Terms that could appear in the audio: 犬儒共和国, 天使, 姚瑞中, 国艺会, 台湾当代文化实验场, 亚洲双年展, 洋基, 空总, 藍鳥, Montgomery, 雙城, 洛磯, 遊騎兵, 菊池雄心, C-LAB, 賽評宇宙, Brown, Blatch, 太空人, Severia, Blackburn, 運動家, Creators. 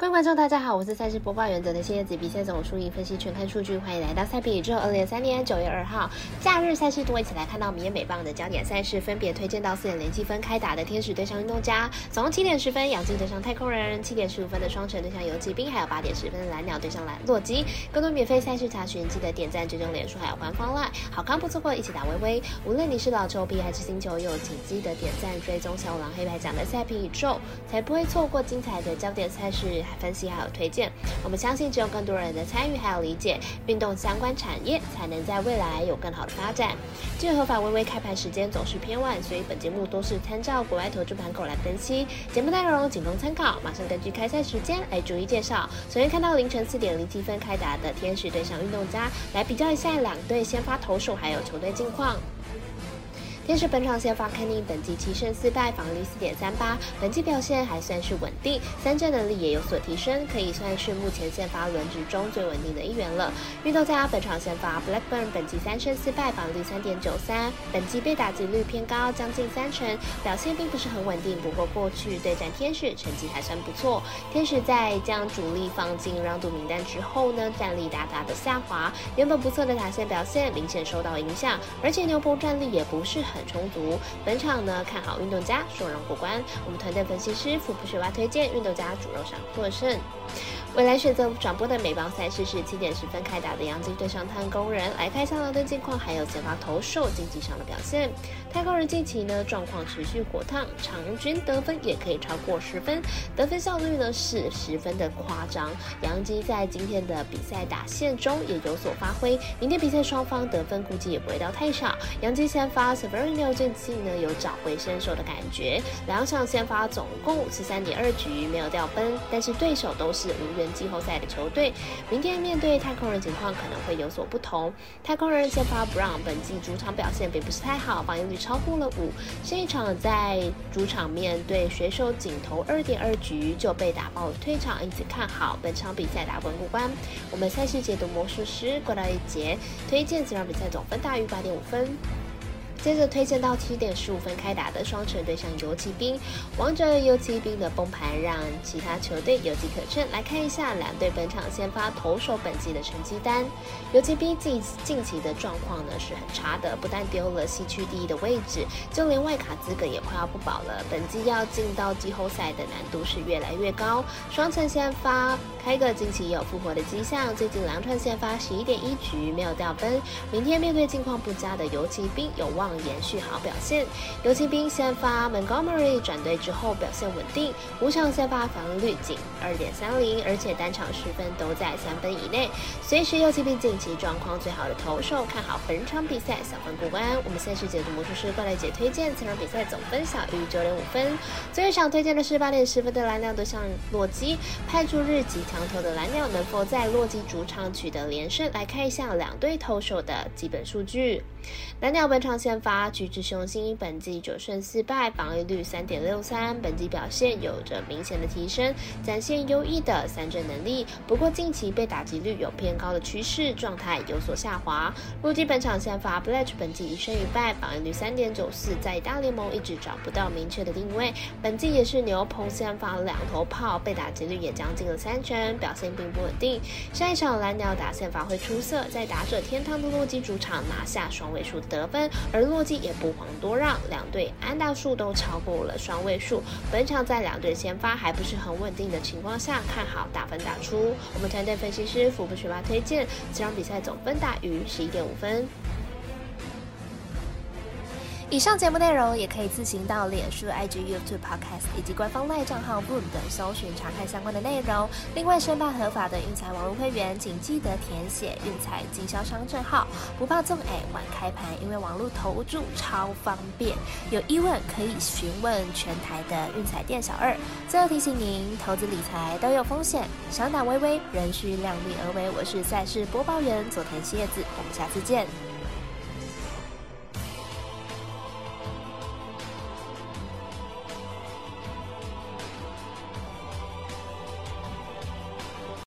各位观众，大家好，我是赛事播报原则的谢叶子，比赛总输赢分析全看数据，欢迎来到赛评宇宙。2023年9月2号假日赛事多，一起来看到明天美棒的焦点赛事，分别推荐到4:00积分开打的天使对上运动家，早上7:10杨基对上太空人，7:15的双城对上游骑兵，还有8:10蓝鸟对上洛基。更多免费赛事查询，记得点赞、追踪脸书还有官方 LINE， 好康不错过，一起打微微。无论你是老球皮还是新球友，请记得点赞、追踪小五郎黑白奖的赛评宇宙，才不会错过精彩的焦点赛事。分析还有推荐，我们相信只有更多人的参与还有理解运动相关产业，才能在未来有更好的发展。记得合法微微开盘时间总是偏晚，所以本节目都是参照国外投注盘口来分析，节目内容仅供参考，马上根据开赛时间来逐一介绍。首先看到凌晨4:07开打的天使对上运动家，来比较一下两队先发投手还有球队近况。天使本场先发肯定本季7胜4败，防率4.38，本季表现还算是稳定，三振能力也有所提升，可以算是目前先发轮值中最稳定的一员了。运动家本场先发 Blackburn， 本季3胜4败，防率3.93，本季被打击率偏高，将近30%，表现并不是很稳定。不过过去对战天使成绩还算不错。天使在将主力放进让渡名单之后呢，战力大大的下滑，原本不错的打线表现明显受到影响，而且牛棚战力也不是很充足。本场呢看好运动家双人过关，我们团队分析师福布学蛙推荐运动家主肉上获胜。未来选择转播的美棒赛事是7:10开打的洋基对上太空人，来看一下两队近况还有先发投手竞技上的表现。太空人近期呢状况持续火烫，场均得分也可以超过10分，得分效率呢是十分的夸张。洋基在今天的比赛打线中也有所发挥，明天比赛双方得分估计也不会到太少。洋基先发 Severia 近期呢有找回身手的感觉，两场先发总共53.2局没有掉分，但是对手都是季后赛的球队，明天面对太空人情况可能会有所不同。太空人先发 Brown， 本季主场表现并不是太好，防御率超过了5%。这一场在主场面对水手，仅投2.2局就被打爆退场，因此看好本场比赛打稳过关。我们赛事解读魔术师过到一节，推荐这场比赛总分大于8.5分。接着推荐到7:15开打的双城对上游骑兵，王者游骑兵的崩盘让其他球队有机可乘。来看一下两队本场先发投手本季的成绩单。游骑兵近期的状况呢是很差的，不但丢了西区第1的位置，就连外卡资格也快要不保了。本季要进到季后赛的难度是越来越高。双城先发开个近期也有复活的迹象，最近两串先发11.1局没有掉分，明天面对近况不佳的游骑兵有望延续好表现。游骑兵先发 Montgomery 转队之后表现稳定，5场先发防御率仅 2.30， 而且单场失分都在3分以内，所以是游骑兵近期状况最好的投手，看好本场比赛小分过关。我们赛事解读魔术师怪来姐推荐此场比赛总分小于 9.5 分。最后想推荐的是8:10的蓝鸟对上洛基，派驻日籍强投的蓝鸟能否在洛基主场取得连胜，来看一下两队投手的基本数据。蓝鸟本场先发菊池雄心，本季9胜4败，防御率 3.63， 本季表现有着明显的提升，展现优异的三振能力，不过近期被打击率有偏高的趋势，状态有所下滑。洛基本场先发 Blatch， 本季1胜1败，防御率 3.94， 在大联盟一直找不到明确的定位，本季也是牛棚先发2头炮，被打击率也将近了30%，表现并不稳定。上一场蓝鸟打先发挥出色，在打者天堂的洛基主场拿下双位数得分，而洛基也不遑多让，两队安打数都超过了双位数。本场在两队先发还不是很稳定的情况下，看好打分打出。我们团队分析师福布学霸推荐这场比赛总分大于 11.5 分。以上节目内容也可以自行到脸书、IG、YouTube、Podcast 以及官方 LINE 账号 Boom 等搜寻查看相关的内容。另外，申办合法的运彩网络会员，请记得填写运彩经销商证号，不怕中A晚开盘，因为网络投注超方便。有疑问可以询问全台的运彩店小二。最后提醒您，投资理财都有风险，小打微微，仍需量力而为。我是赛事播报员佐藤希叶子，我们下次见。